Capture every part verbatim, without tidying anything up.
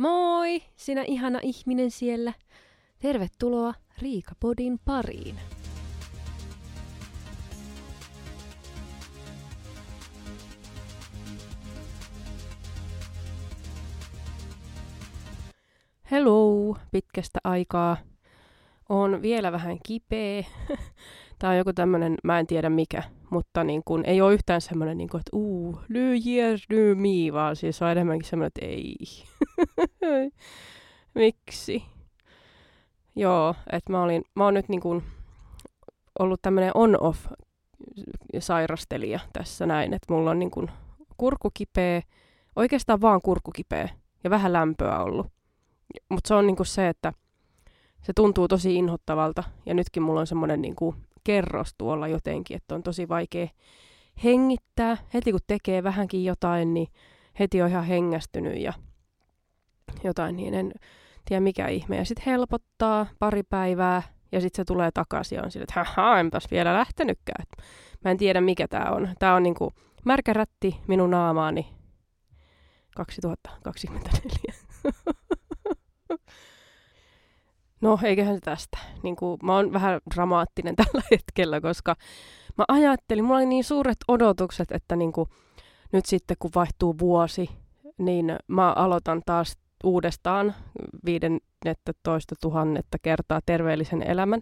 Moi, sinä ihana ihminen siellä. Tervetuloa Riikapodin pariin. Hello, pitkästä aikaa. On vielä vähän kipeä. Tää on joku tämmönen, mä en tiedä mikä, mutta niin kun, ei ole yhtään semmoinen, niin kun, että uu, lyö jers, lyö mii, vaan siis on enemmänkin semmoinen, että ei. Miksi? Joo, että mä, mä oon nyt niin kun, ollut tämmöinen on-off sairastelija tässä näin, että mulla on niin kun, kurkkukipeä, oikeastaan vaan kurkkukipeä ja vähän lämpöä ollut. Mutta se on niin kun se, että se tuntuu tosi inhottavalta ja nytkin mulla on semmoinen niin kun, kerros tuolla jotenkin, että on tosi vaikea hengittää. Heti kun tekee vähänkin jotain, niin heti on ihan hengästynyt ja jotain, niin en tiedä mikä ihme. Ja sitten helpottaa pari päivää ja sitten se tulee takaisin ja on sille, että haha, enpäs vielä lähtenytkään. Et mä en tiedä mikä tää on. Tää on niinku märkä rätti minun naamaani kaksituhattakaksikymmentäneljä. No, eiköhän se tästä. Niin kuin, mä oon vähän dramaattinen tällä hetkellä, koska mä ajattelin, mulla oli niin suuret odotukset, että niin kuin, nyt sitten kun vaihtuu vuosi, niin mä aloitan taas uudestaan viisitoista tuhatta kertaa terveellisen elämän,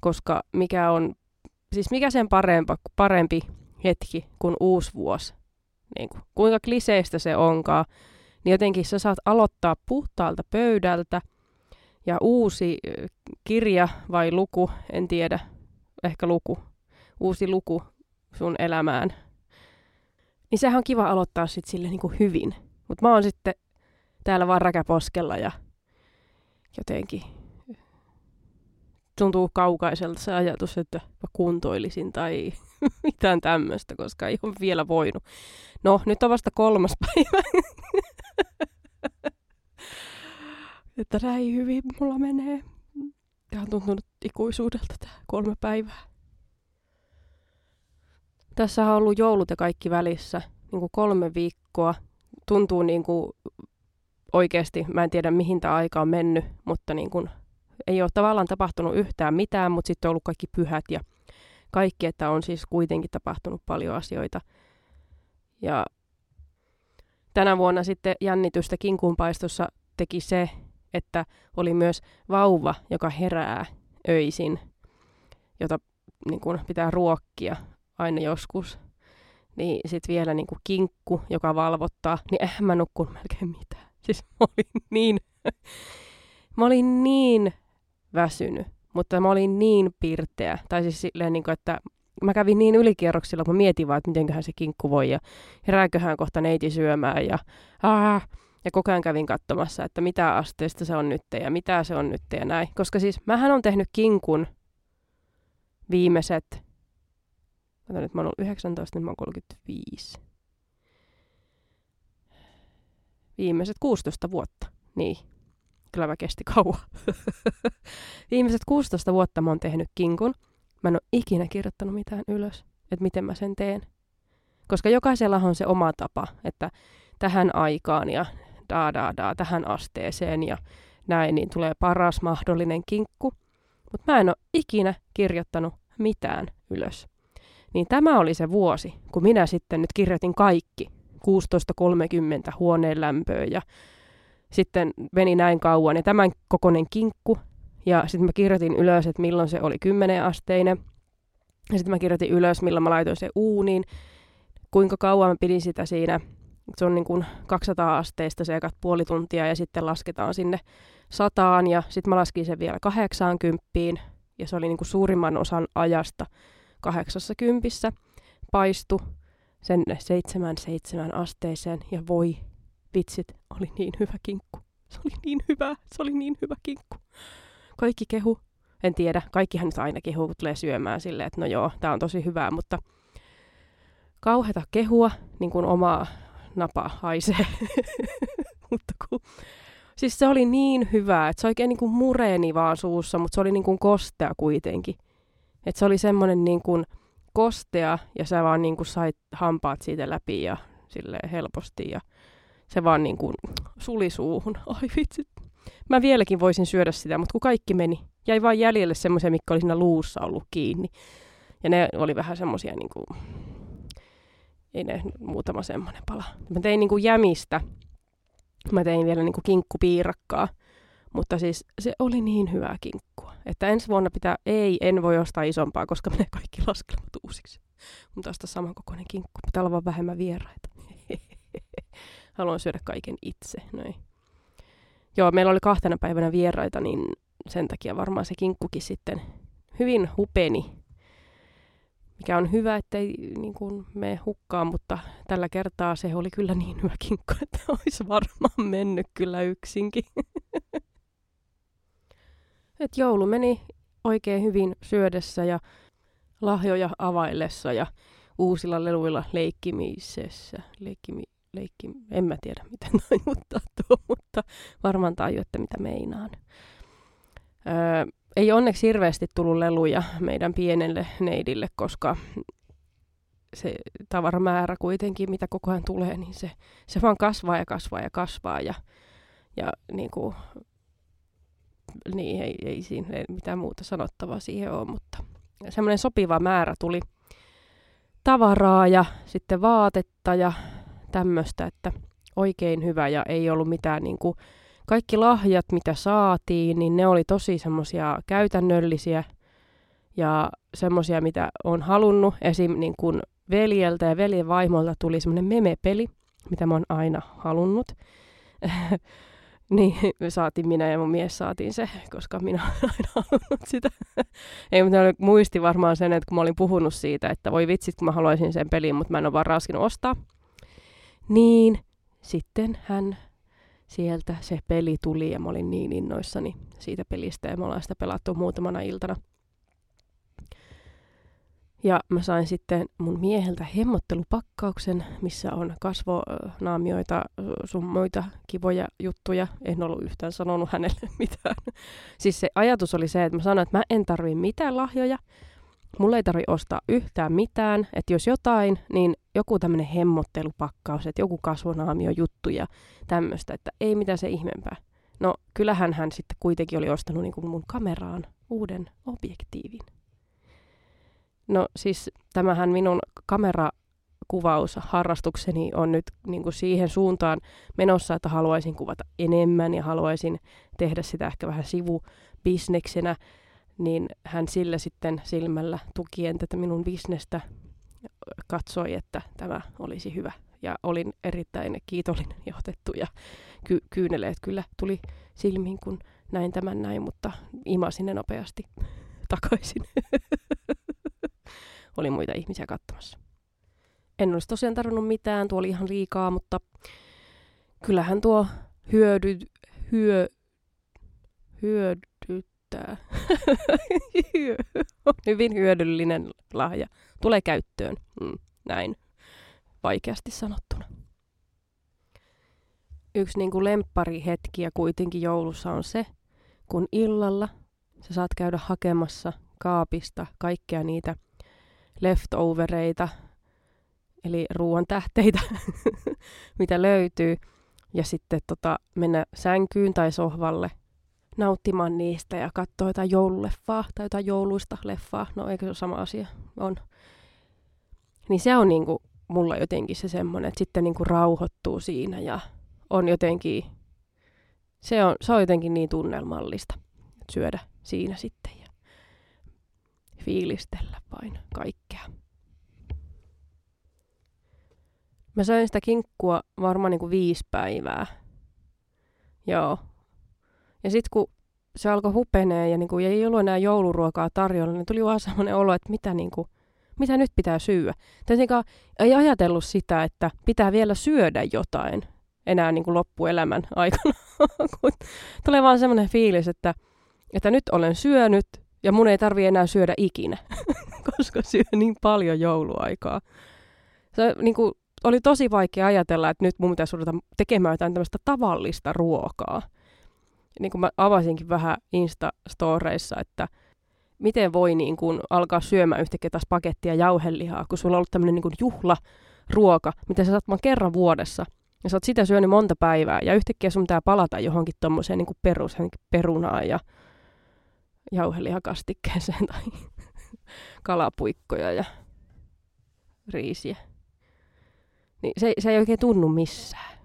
koska mikä on, siis mikä sen parempa, parempi hetki kuin uusi vuosi. Niin kuin, kuinka kliseistä se onkaan, niin jotenkin sä saat aloittaa puhtaalta pöydältä. Ja uusi kirja vai luku, en tiedä, ehkä luku, uusi luku sun elämään. Niin sehän on kiva aloittaa sitten sille niinku hyvin. Mutta mä oon sitten täällä vaan räkäposkella ja jotenkin tuntuu kaukaiselta se ajatus, että mä kuntoilisin tai mitään tämmöistä, koska ei ole vielä voinut. No, nyt on vasta kolmas päivä. Että näin hyvin mulla menee. Tämä on tuntunut ikuisuudelta tämä kolme päivää. Tässä on ollut joulut ja kaikki välissä. Niin kuin kolme viikkoa. Tuntuu niin kuin oikeasti, mä en tiedä mihin tämä aika on mennyt, mutta niin kuin ei ole tavallaan tapahtunut yhtään mitään, mutta sitten on ollut kaikki pyhät ja kaikki, että on siis kuitenkin tapahtunut paljon asioita. Ja tänä vuonna sitten jännitystä kinkunpaistossa teki se, että oli myös vauva, joka herää öisin, jota niin kun, pitää ruokkia aina joskus. Niin sitten vielä niin kun, kinkku, joka valvottaa, niin eihän mä nukkun melkein mitään. Siis mä olin niin, mä olin niin väsynyt, mutta mä olin niin pirteä. Tai siis silleen, niin kun, että mä kävin niin ylikierroksilla, kun mä mietin vaan, että mitenköhän se kinkku voi ja herääköhän kohta neiti syömään ja aah. Ja koko ajan kävin katsomassa, että mitä asteesta se on nyt ja mitä se on nyt ja näin. Koska siis mähän on tehnyt kinkun viimeiset, kato nyt mä oon ollut yhdeksäntoista, nyt mä oon kolmekymmentäviisi. Viimeiset kuusitoista vuotta. Niin, kyllä mä kesti kauan. Viimeiset kuusitoista vuotta mä oon tehnyt kinkun. Mä en oo ikinä kirjoittanut mitään ylös, että miten mä sen teen. Koska jokaisella on se oma tapa, että tähän aikaan ja Da, da, da, tähän asteeseen ja näin, niin tulee paras mahdollinen kinkku. Mutta mä en ole ikinä kirjoittanut mitään ylös. Niin tämä oli se vuosi, kun minä sitten nyt kirjoitin kaikki. kuusitoista kolmekymmentä huoneen lämpöä ja sitten meni näin kauan. Ja tämän kokoinen kinkku. Ja sitten mä kirjoitin ylös, että milloin se oli kymmenen asteinen. Ja sitten mä kirjoitin ylös, milloin mä laitoin sen uuniin. Kuinka kauan mä pidin sitä siinä. Se on niin kuin kaksisataa asteista se ekat puoli tuntia ja sitten lasketaan sinne sataan ja sitten mä laskin sen vielä kahdeksaankymmeneen ja se oli niin kuin suurimman osan ajasta kahdeksankymmentä paistu sen seitsemän seitsemän asteeseen ja voi vitsit, oli niin hyvä kinkku. Se oli niin hyvä, se oli niin hyvä kinkku. Kaikki kehu, en tiedä, kaikkihan nyt aina kehu, kun tulee syömään silleen, että no joo, tää on tosi hyvää, mutta kauheata kehua, niin kuin omaa napa haisee. Mutta kun, siis se oli niin hyvää, että se oikein niin kuin mureni vaan suussa, mutta se oli niin kuin kostea kuitenkin. Että se oli semmoinen niin kuin kostea ja sä vaan niin kuin sait hampaat siitä läpi ja silleen helposti. Ja se vaan niin kuin suli suuhun. Ai vitsi. Mä vieläkin voisin syödä sitä, mutta kun kaikki meni, jäi vaan jäljelle semmoisia, mikä oli siinä luussa ollut kiinni. Ja ne oli vähän semmoisia, niin kuin, ei ne muutama semmoinen pala. Mä tein niin kuin jämistä. Mä tein vielä niin kuin kinkkupiirakkaa. Mutta siis se oli niin hyvää kinkkua, että ensi vuonna pitää, ei, en voi ostaa isompaa, koska menee kaikki laskelmat uusiksi. Mutta ostaa samankokoinen kinkku, pitää olla vaan vähemmän vieraita. Haluan syödä kaiken itse, noin. Joo, meillä oli kahtena päivänä vieraita, niin sen takia varmaan se kinkkukin sitten hyvin hupeni. Mikä on hyvä, ettei niin kuin mene hukkaan, mutta tällä kertaa se oli kyllä niin hyvä kinkku, että olisi varmaan mennyt kyllä yksinkin. Et joulu meni oikein hyvin syödessä ja lahjoja availlessa ja uusilla leluilla leikkimisessä. Leikkimi, leikki, en mä tiedä, miten noin muuttuu, mutta varmaan tajuatte, mitä meinaan. Öö, ei onneksi hirveästi tullut leluja meidän pienelle neidille, koska se tavaramäärä kuitenkin, mitä koko ajan tulee, niin se, se vaan kasvaa ja kasvaa ja kasvaa. Ja, ja niin kuin... Niin, ei, ei siinä ei mitään muuta sanottavaa siihen ole, mutta semmoinen sopiva määrä tuli tavaraa ja sitten vaatetta ja tämmöistä, että oikein hyvä ja ei ollut mitään niin kuin, kaikki lahjat, mitä saatiin, niin ne oli tosi semmoisia käytännöllisiä ja semmoisia, mitä on halunnut. Esim. Niin kuin veljeltä ja veljen vaimolta tuli semmoinen memepeli, mitä mä oon aina halunnut. Niin, me saatiin minä ja mun mies saatiin se, koska minä olen aina halunnut sitä. Ei, mutta muisti varmaan sen, että kun mä olin puhunut siitä, että voi vitsit, kun mä haluaisin sen pelin, mutta mä en ole vaan raskinut ostaa. Niin, sitten hän sieltä se peli tuli ja mä olin niin innoissani siitä pelistä ja me ollaan sitä pelattu muutamana iltana. Ja mä sain sitten mun mieheltä hemmottelupakkauksen, missä on kasvonaamioita, sun muita kivoja juttuja. En ollut yhtään sanonut hänelle mitään. Siis se ajatus oli se, että mä sanoin, että mä en tarvii mitään lahjoja. Mulla ei tarvi ostaa yhtään mitään. Että jos jotain, niin joku tämmönen hemmottelupakkaus, että joku kasvonaamio juttu ja tämmöistä. Että ei mitään se ihmeempää. No kyllähän hän sitten kuitenkin oli ostanut niin kuin mun kameraan uuden objektiivin. No siis tämähän minun kamerakuvausharrastukseni on nyt niin kuin siihen suuntaan menossa, että haluaisin kuvata enemmän ja haluaisin tehdä sitä ehkä vähän sivubisneksenä, niin hän sillä sitten silmällä tukien tätä minun bisnestä katsoi, että tämä olisi hyvä. Ja olin erittäin kiitollinen ja otettu ja ky- kyyneleet kyllä tuli silmiin, kun näin tämän näin, mutta imasin ne nopeasti takaisin. Oli muita ihmisiä katsomassa. En olisi tosiaan tarvinnut mitään, tuo oli ihan liikaa, mutta kyllähän tuo hyödy, hyö, hyödyttää. Hyvin hyödyllinen lahja. Tulee käyttöön. Mm, näin. Vaikeasti sanottuna. Yksi niin kuin lempparihetkiä kuitenkin joulussa on se, kun illalla sä saat käydä hakemassa kaapista kaikkea niitä leftovereita, eli ruoan tähteitä, mitä löytyy, ja sitten tota, mennä sänkyyn tai sohvalle nauttimaan niistä ja katsoa jotain joululeffaa tai jotain jouluista leffaa. No eikö se ole sama asia? On. Niin se on niinku mulla jotenkin se semmoinen, että sitten niinku rauhoittuu siinä ja on jotenkin, se on, se on jotenkin niin tunnelmallista, että syödä siinä sitten ja fiilistellä vain kaikkea. Mä söin sitä kinkkua varmaan niin kuin viisi päivää. Joo. Ja sit kun se alkoi hupenee ja, niin kuin, ja ei ollut enää jouluruokaa tarjolla, niin tuli vaan semmoinen olo, että mitä, niin kuin, mitä nyt pitää syödä. Tietenkään ei ajatellut sitä, että pitää vielä syödä jotain enää niin kuin loppuelämän aikana. Tulee vaan semmoinen fiilis, että, että nyt olen syönyt. Ja mun ei tarvitse enää syödä ikinä, koska syö niin paljon jouluaikaa. Se niin kuin, oli tosi vaikea ajatella, että nyt mun pitäisi ruveta tekemään jotain tämmöistä tavallista ruokaa. Niin kuin mä avasinkin vähän Insta-storeissa, että miten voi niin kuin, alkaa syömään yhtäkkiä taas pakettia jauhelihaa, kun sulla on ollut tämmöinen niin kuin juhlaruoka, mitä sä saat vaan kerran vuodessa. Ja sä oot sitä syönyt monta päivää ja yhtäkkiä sun pitää palata johonkin tommoseen niin kuin perus, perunaan ja jauhelihakastikkeeseen tai kalapuikkoja ja riisiä. Niin se, se ei oikein tunnu missään.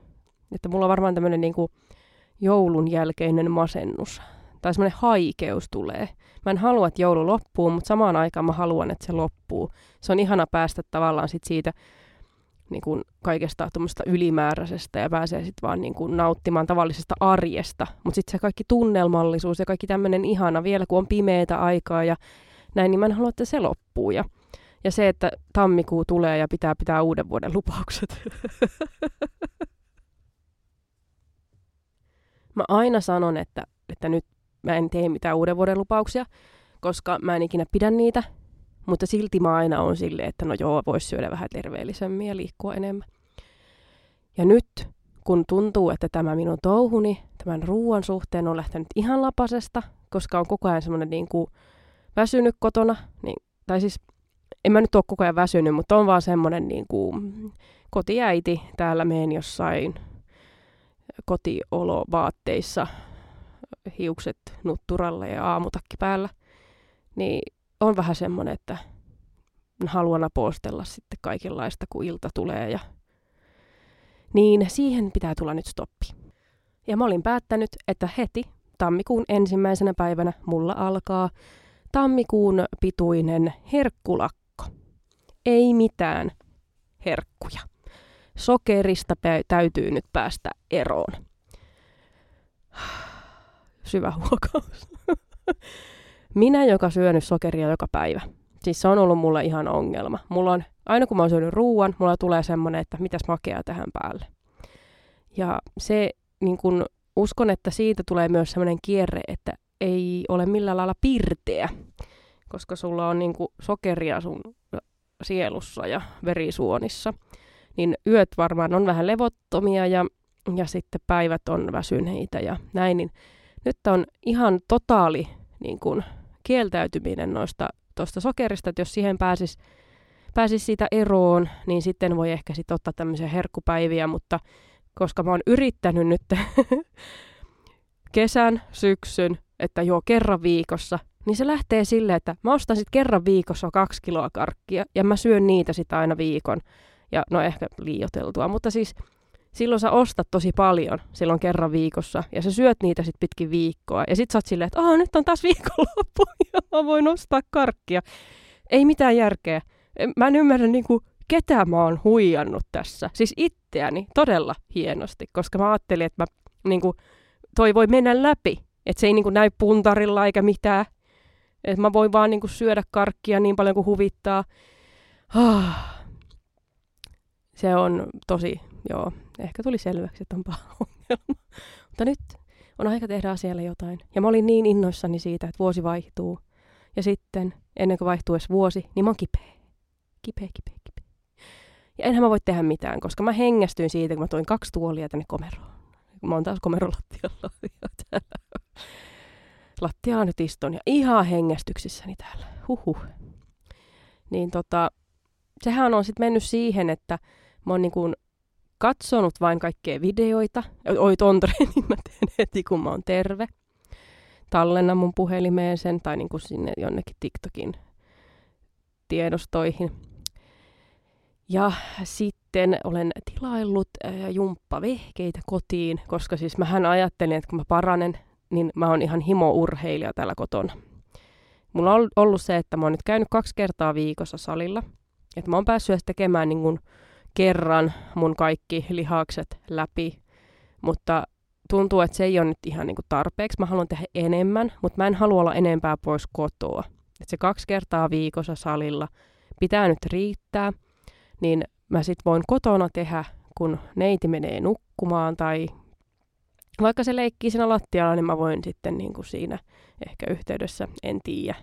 Että mulla on varmaan tämmönen niin kuin joulun jälkeinen masennus. Tai semmoinen haikeus tulee. Mä en halua, että joulu loppuu, mutta samaan aikaan mä haluan, että se loppuu. Se on ihana päästä tavallaan sit siitä niin kuin kaikesta tuommoista ylimääräisestä ja pääsee sitten vaan niin kuin nauttimaan tavallisesta arjesta. Mutta sitten se kaikki tunnelmallisuus ja kaikki tämmöinen ihana, vielä kun on pimeätä aikaa ja näin, niin mä en halua, että se loppuu. Ja, ja se, että tammikuu tulee ja pitää pitää uuden vuoden lupaukset. Mä aina sanon, että, että nyt mä en tee mitään uuden vuoden lupauksia, koska mä en ikinä pidä niitä. Mutta silti mä aina on silleen, että no joo, voisi syödä vähän terveellisemmin ja liikkua enemmän. Ja nyt, kun tuntuu, että tämä minun touhuni, tämän ruoan suhteen on lähtenyt ihan lapasesta, koska on koko ajan semmoinen niin kuin väsynyt kotona. Niin, tai siis, en mä nyt ole koko ajan väsynyt, mutta on vaan semmoinen niin kuin kotiäiti. Täällä meen jossain kotiolovaatteissa, hiukset nutturalle ja aamutakki päällä. Niin on vähän semmoinen, että haluan apostella sitten kaikenlaista, kun ilta tulee. Ja niin siihen pitää tulla nyt stoppi. Ja mä olin päättänyt, että heti tammikuun ensimmäisenä päivänä mulla alkaa tammikuun pituinen herkkulakko. Ei mitään herkkuja. Sokerista pä- täytyy nyt päästä eroon. Syvä huokaus. Minä, joka syönyt sokeria joka päivä. Siis se on ollut mulle ihan ongelma. Mulla on, aina kun mä oon syönyt ruuan, mulla tulee semmoinen, että mitäs makeaa tähän päälle. Ja se, niin kun uskon, että siitä tulee myös semmoinen kierre, että ei ole millään lailla pirteä. Koska sulla on niin kun sokeria sun sielussa ja verisuonissa. Niin yöt varmaan on vähän levottomia ja, ja sitten päivät on väsyneitä ja näin. Niin nyt on ihan totaali niin kun kieltäytyminen noista tuosta sokerista, että jos siihen pääsisi pääsis siitä eroon, niin sitten voi ehkä sit ottaa tämmöisiä herkkupäiviä, mutta koska mä oon yrittänyt nyt kesän, syksyn, että joo kerran viikossa, niin se lähtee silleen, että mä ostan sitten kerran viikossa kaksi kiloa karkkia ja mä syön niitä sitten aina viikon. Ja no ehkä liioiteltua, mutta siis silloin sä ostat tosi paljon silloin kerran viikossa ja sä syöt niitä sitten pitkin viikkoa. Ja sit sä oot silleen, että aah, nyt on taas viikonloppu ja mä voin ostaa karkkia. Ei mitään järkeä. Mä en ymmärrä niinku, ketä mä oon huijannut tässä. Siis itseäni todella hienosti, koska mä ajattelin, että mä, niinku, toi voi mennä läpi. Että se ei niinku, näy puntarilla eikä mitään. Että mä voin vaan niinku, syödä karkkia niin paljon kuin huvittaa. Ah. Se on tosi, joo, ehkä tuli selväksi, että on paha ongelma. Mutta nyt on aika tehdä asialle jotain. Ja mä olin niin innoissani siitä, että vuosi vaihtuu. Ja sitten, ennen kuin vaihtuu edes vuosi, niin mä oon kipeä. Kipeä, kipeä, kipeä. Ja enhän mä voi tehdä mitään, koska mä hengästyin siitä, kun mä toin kaksi tuolia tänne komeroon. Mä oon taas komerolattialla. Lattialla nyt istun ja ihan hengästyksissäni täällä. Huhhuh. Niin tota, sehän on sitten mennyt siihen, että mä oon niin kuin katsonut vain kaikkea videoita. Oi, ton treenin mä teen heti, kun mä oon terve. Tallennan mun puhelimeen sen tai niin kuin sinne jonnekin TikTokin tiedostoihin. Ja sitten olen tilaillut jumppavehkeitä kotiin, koska siis mähän ajattelin, että kun mä paranen, niin mä oon ihan himourheilija täällä kotona. Mulla on ollut se, että mä oon nyt käynyt kaksi kertaa viikossa salilla. Että mä oon päässyt tekemään niin kuin kerran mun kaikki lihakset läpi, mutta tuntuu, että se ei ole nyt ihan niin kuin tarpeeksi. Mä haluan tehdä enemmän, mutta mä en halua olla enempää pois kotoa. Et se kaksi kertaa viikossa salilla pitää nyt riittää, niin mä sit voin kotona tehdä, kun neiti menee nukkumaan tai vaikka se leikkii siinä lattialla, niin mä voin sitten niin kuin siinä ehkä yhteydessä, en tiedä.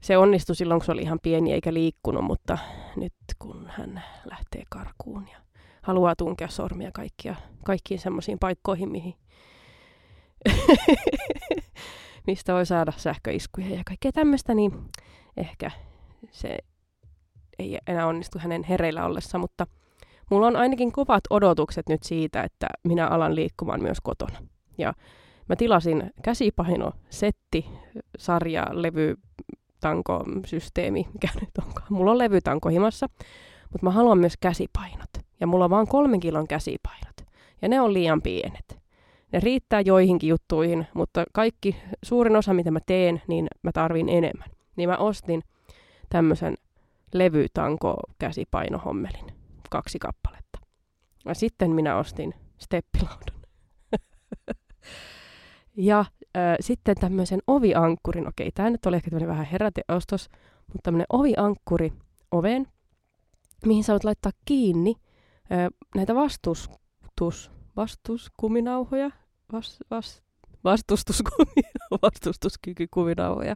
Se onnistui silloin, kun se oli ihan pieni eikä liikkunut, mutta nyt kun hän lähtee karkuun ja haluaa tunkea sormia kaikkia, kaikkiin semmoisiin paikkoihin, mihin mistä voi saada sähköiskuja ja kaikkea tämmöistä, niin ehkä se ei enää onnistu hänen hereillä ollessa, mutta mulla on ainakin kovat odotukset nyt siitä, että minä alan liikkumaan myös kotona. Ja mä tilasin käsipainosetti, sarja, levy, tanko, systeemi, mikä nyt onkaan. Mulla on levytanko himassa, mutta mä haluan myös käsipainot. Ja mulla on vaan kolmen kilon käsipainot. Ja ne on liian pienet. Ne riittää joihinkin juttuihin, mutta kaikki, suurin osa mitä mä teen, niin mä tarvin enemmän. Niin mä ostin tämmöisen levytanko-käsipainohommelin. Kaksi kappaletta. Ja sitten minä ostin steppilaudun. Ja äh, sitten tämmöisen oviankkurin. Okei, tämä nyt oli ehkä tämmöinen vähän heräteostos, mutta tämmöinen oviankkuri oveen, mihin sä voit laittaa kiinni äh, näitä vastustus, vastuskuminauhoja, vas, vas, vastustuskuminauhoja, vastustuskykykuminauhoja.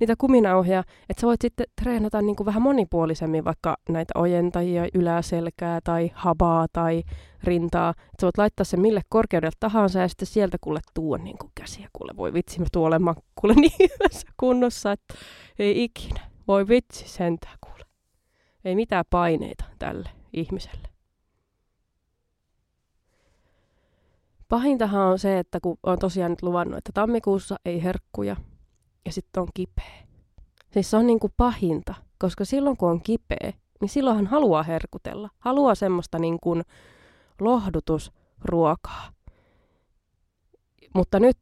Niitä kuminauhoja, että sä voit sitten treenata niin kuin vähän monipuolisemmin vaikka näitä ojentajia, yläselkää tai habaa tai rintaa. Et sä voit laittaa sen mille korkeudelle tahansa ja sitten sieltä kuule tuon niin kuin käsiä. Kuule voi vitsi, mä tuon olemaan kuule niin hyvässä kunnossa, että ei ikinä. Voi vitsi sentään kuule. Ei mitään paineita tälle ihmiselle. Pahintahan on se, että kun on tosiaan nyt luvannut, että tammikuussa ei herkkuja. Ja sitten on kipeä. Siis se on niinku pahinta, koska silloin kun on kipeä, niin silloinhan haluaa herkutella. Haluaa semmoista niinku lohdutusruokaa. Mutta nyt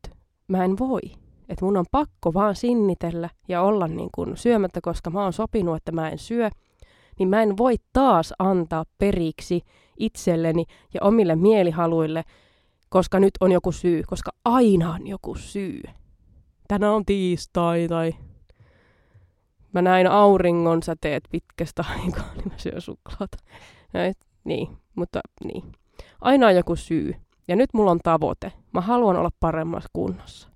mä en voi. Et mun on pakko vaan sinnitellä ja olla niinku syömättä, koska mä oon sopinut, että mä en syö. Niin mä en voi taas antaa periksi itselleni ja omille mielihaluille, koska nyt on joku syy. Koska aina on joku syy. Tänään on tiistai tai mä näin auringon säteet pitkästä aikaa, niin mä syön suklaata. Näin, niin, mutta niin. Aina on joku syy. Ja nyt mulla on tavoite. Mä haluan olla paremmassa kunnossa.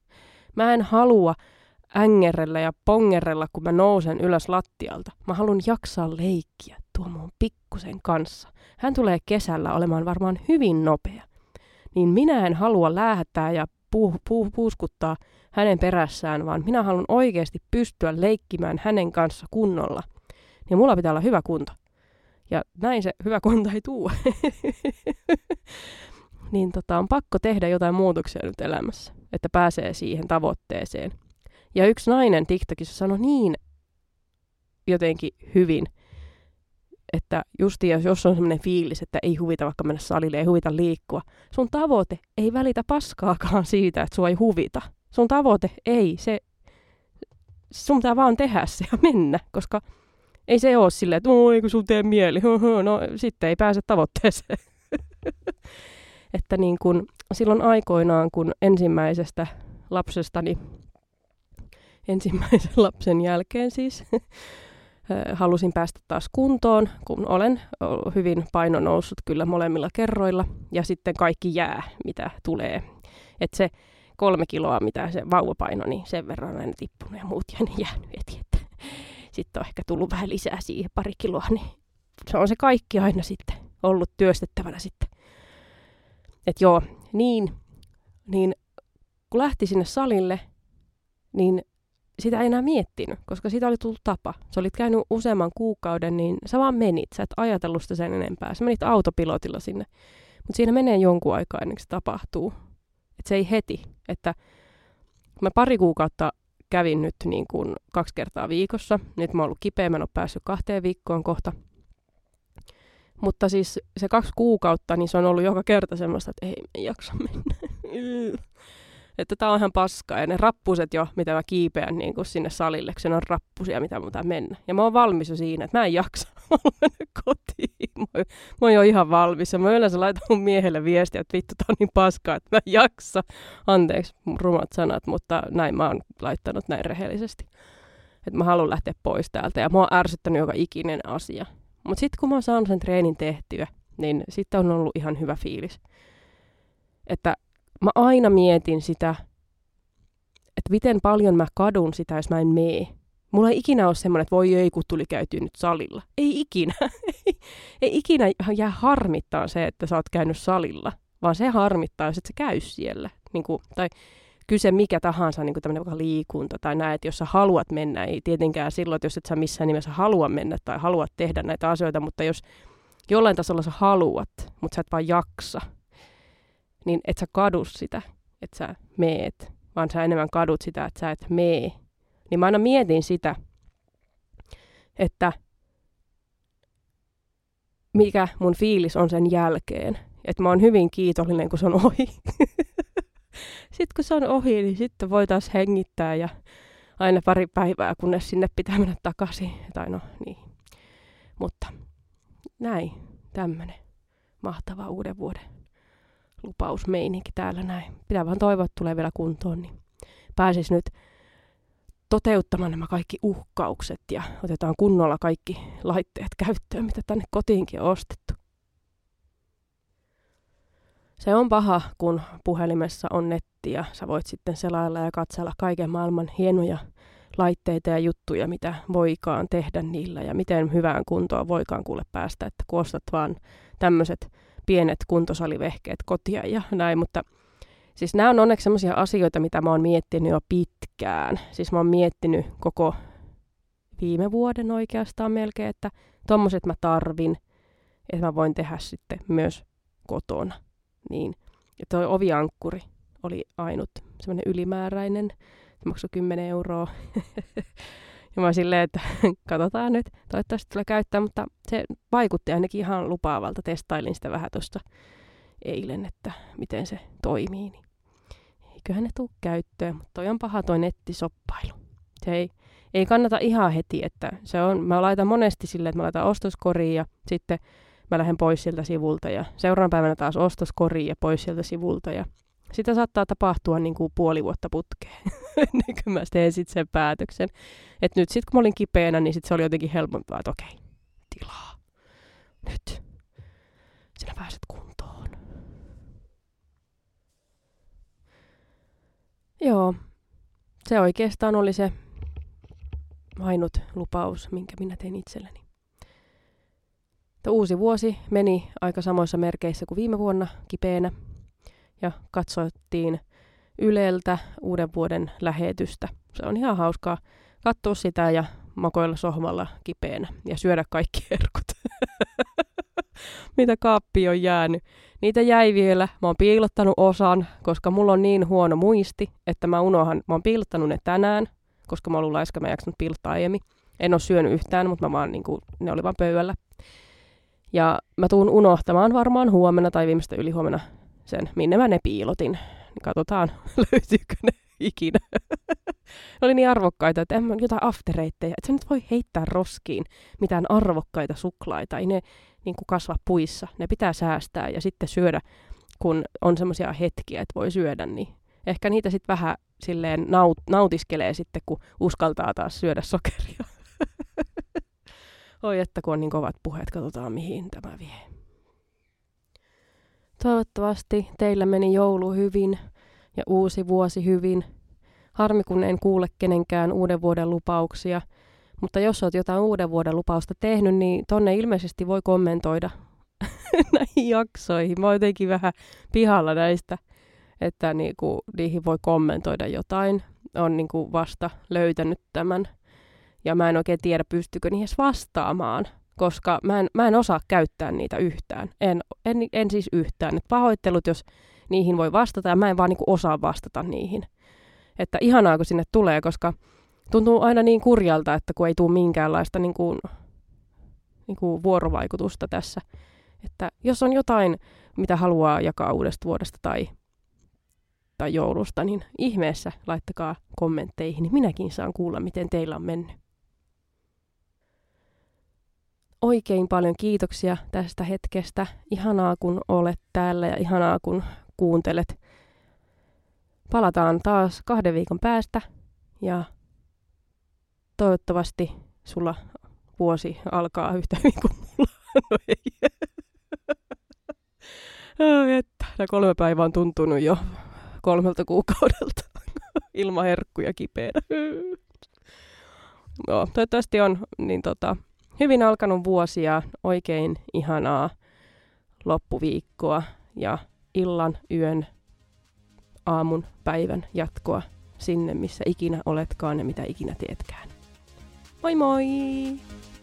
Mä en halua ängerellä ja pongerella, kun mä nousen ylös lattialta. Mä haluan jaksaa leikkiä tuon mun pikkusen kanssa. Hän tulee kesällä olemaan varmaan hyvin nopea. Niin minä en halua läähättää ja Puu, puu, puuskuttaa hänen perässään, vaan minä haluan oikeasti pystyä leikkimään hänen kanssa kunnolla. Niin mulla pitää olla hyvä kunto. Ja näin se hyvä kunto ei tuu. Niin tota, on pakko tehdä jotain muutoksia nyt elämässä, että pääsee siihen tavoitteeseen. Ja yksi nainen TikTokissa sanoi niin jotenkin hyvin, että justiin jos on semmoinen fiilis, että ei huvita vaikka mennä salille, ei huvita liikkua. Sun tavoite ei välitä paskaakaan siitä, että sua ei huvita. Sun tavoite ei, se, sun pitää vaan tehdä se ja mennä, koska ei se ole silleen, että oi kun sun tee mieli, no sitten ei pääse tavoitteeseen. Että niin kun silloin aikoinaan, kun ensimmäisestä lapsestani, ensimmäisen lapsen jälkeen siis, halusin päästä taas kuntoon, kun olen hyvin paino noussut kyllä molemmilla kerroilla. Ja sitten kaikki jää, mitä tulee. Että se kolme kiloa, mitä se vauvapaino, niin sen verran on aina tippunut ja muut ja ne jäänyt heti. Että sitten on ehkä tullut vähän lisää siihen pari kiloa, niin se on se kaikki aina sitten ollut työstettävänä sitten. Että joo, niin, niin kun lähti sinne salille, niin sitä ei enää miettinyt, koska siitä oli tullut tapa. Sä olit käynyt useamman kuukauden, niin sä vaan menit. Sä et ajatellut sitä sen enempää. Sä menit autopilotilla sinne. Mutta siinä menee jonkun aikaa ennen kuin se tapahtuu. Et se ei heti. Että mä pari kuukautta kävin nyt niin kuin kaksi kertaa viikossa. Nyt mä oon ollut kipeä, mä en ole päässyt kahteen viikkoon kohta. Mutta siis se kaksi kuukautta, niin se on ollut joka kerta semmoista, että ei, ei jaksa mennä. Että tää on ihan paskaa. Ja ne rappuset jo, mitä mä kiipeän niin kun sinne salille, kun siinä on rappusia, mitä mun tää mennä. Ja mä oon valmis jo siinä, että mä en jaksa. Mä oon mennyt kotiin. Mä oon, mä oon jo ihan valmis. Ja mä yleensä laitan mun miehelle viestiä, että vittu, tää on niin paskaa, että mä en jaksa. Anteeksi rumat sanat, mutta näin mä oon laittanut näin rehellisesti. Että mä haluan lähteä pois täältä. Ja mä oon ärsyttänyt joka ikinen asia. Mut sit kun mä oon saanut sen treenin tehtyä, niin sitten on ollut ihan hyvä fiilis. Että mä aina mietin sitä, että miten paljon mä kadun sitä, jos mä en mee. Mulla ei ikinä ole semmoinen, että voi ei, kun tuli käytyä nyt salilla. Ei ikinä. Ei, ei ikinä jää harmittaa se, että sä oot käynyt salilla. Vaan se harmittaa, jos et sä käy siellä. Niin kuin, tai kyse mikä tahansa, niin kuin tämmöinen vaikka liikunta tai näin, että jos sä haluat mennä. Ei tietenkään silloin, että jos et sä missään nimessä halua mennä tai haluat tehdä näitä asioita, mutta jos jollain tasolla sä haluat, mutta sä et vaan jaksa, niin et sä kadu sitä, että sä meet, vaan sä enemmän kadut sitä, että sä et mee. Niin mä aina mietin sitä, että mikä mun fiilis on sen jälkeen. Että mä oon hyvin kiitollinen, kun se on ohi. Sitten kun se on ohi, niin sitten voi taas hengittää ja aina pari päivää, kunnes sinne pitää mennä takaisin. Tai no niin. Mutta näin, tämmönen mahtava uuden vuoden lupausmeininki täällä näin. Pitää vaan toivoa, että tulee vielä kuntoon, niin pääsis nyt toteuttamaan nämä kaikki uhkaukset ja otetaan kunnolla kaikki laitteet käyttöön, mitä tänne kotiinkin on ostettu. Se on paha, kun puhelimessa on netti ja sä voit sitten selailla ja katsella kaiken maailman hienoja laitteita ja juttuja, mitä voikaan tehdä niillä ja miten hyvään kuntoon voikaan kuule päästä, että kun ostat vaan tämmöiset pienet kuntosalivehkeet kotia ja näin, mutta siis nämä on onneksi sellaisia asioita, mitä mä oon miettinyt jo pitkään. Siis mä oon miettinyt koko viime vuoden oikeastaan melkein, että tommoset mä tarvin, että mä voin tehdä sitten myös kotona. Niin. Ja toi oviankkuri oli ainut semmoinen ylimääräinen. Se maksoi kymmenen euroa. Ja mä oon silleen, että katsotaan nyt. Toivottavasti tulee käyttää, mutta se vaikutti ainakin ihan lupaavalta. Testailin sitä vähän tuossa eilen, että miten se toimii. Niin. Eiköhän ne tule käyttöön, mutta toi on paha toi nettisoppailu. Se ei, ei kannata ihan heti, että se on, mä laitan monesti silleen, että mä laitan ostoskoriin ja sitten mä lähden pois sieltä sivulta ja seuraavan päivänä taas ostoskoriin ja pois sieltä sivulta. Ja sitä saattaa tapahtua niin kuin puoli vuotta putkeen, ennen kuin mä teen sitten sen päätöksen. Että nyt sitten kun mä olin kipeänä, niin sitten se oli jotenkin helpompaa, että okei, tilaa. Nyt. Sinä pääset kuntoon. Joo. Se oikeastaan oli se ainut lupaus, minkä minä tein itselleni. Uusi vuosi meni aika samoissa merkeissä kuin viime vuonna kipeänä ja katsottiin Yleltä uuden vuoden lähetystä. Se on ihan hauskaa katsoa sitä ja makoilla sohvalla kipeänä ja syödä kaikki herkut, mitä kaappi on jäänyt. Niitä jäi vielä. Mä oon piilottanut osan, koska mulla on niin huono muisti, että mä unohan. Mä oon piilottanut ne tänään, koska mä oon ollut laiska, mä en jaksanut piilottaa aiemmin. En oo syönyt yhtään, mutta mä vaan, niin kuin, ne oli vaan pöydällä. Ja mä tuun unohtamaan varmaan huomenna tai viimeistä ylihuomenna sen, minne mä ne piilotin. Katsotaan, löytyykö ne ikinä. Ne oli niin arvokkaita, että en mä jotain aftereittejä. Et sä nyt voi heittää roskiin mitään arvokkaita suklaita. Ei ne niin kuin kasva puissa. Ne pitää säästää ja sitten syödä, kun on semmoisia hetkiä, että voi syödä. Niin ehkä niitä sitten vähän silleen naut- nautiskelee sitten, kun uskaltaa taas syödä sokeria. Oi, että kun on niin kovat puheet, katsotaan mihin tämä vie. Toivottavasti teillä meni joulu hyvin ja uusi vuosi hyvin. Harmi, kun en kuule kenenkään uuden vuoden lupauksia. Mutta jos olet jotain uuden vuoden lupausta tehnyt, niin tonne ilmeisesti voi kommentoida näihin jaksoihin. Mä oon jotenkin vähän pihalla näistä, että niinku, niihin voi kommentoida jotain. Olen niinku vasta löytänyt tämän. Ja mä en oikein tiedä, pystykö niihin vastaamaan, koska mä en, mä en osaa käyttää niitä yhtään. En, en, en siis yhtään. Et pahoittelut, jos niihin voi vastata, ja mä en vaan niinku osaa vastata niihin. Että ihanaa, kun sinne tulee, koska tuntuu aina niin kurjalta, että kun ei tule minkäänlaista niinku, niinku vuorovaikutusta tässä. Että jos on jotain, mitä haluaa jakaa uudesta vuodesta tai, tai joulusta, niin ihmeessä laittakaa kommentteihin, niin minäkin saan kuulla, miten teillä on mennyt. Oikein paljon kiitoksia tästä hetkestä. Ihanaa, kun olet täällä ja ihanaa, kun kuuntelet. Palataan taas kahden viikon päästä ja toivottavasti sulla vuosi alkaa yhtä hyvin kuin mulla. No ei. Oh, että. Nämä kolme päivää on tuntunut jo kolmelta kuukaudelta ilman herkkuja kipeänä. No, toivottavasti on niin tota... hyvin alkanut vuosia, oikein ihanaa loppuviikkoa ja illan, yön, aamun, päivän jatkoa sinne, missä ikinä oletkaan ja mitä ikinä teetkään. Moi moi!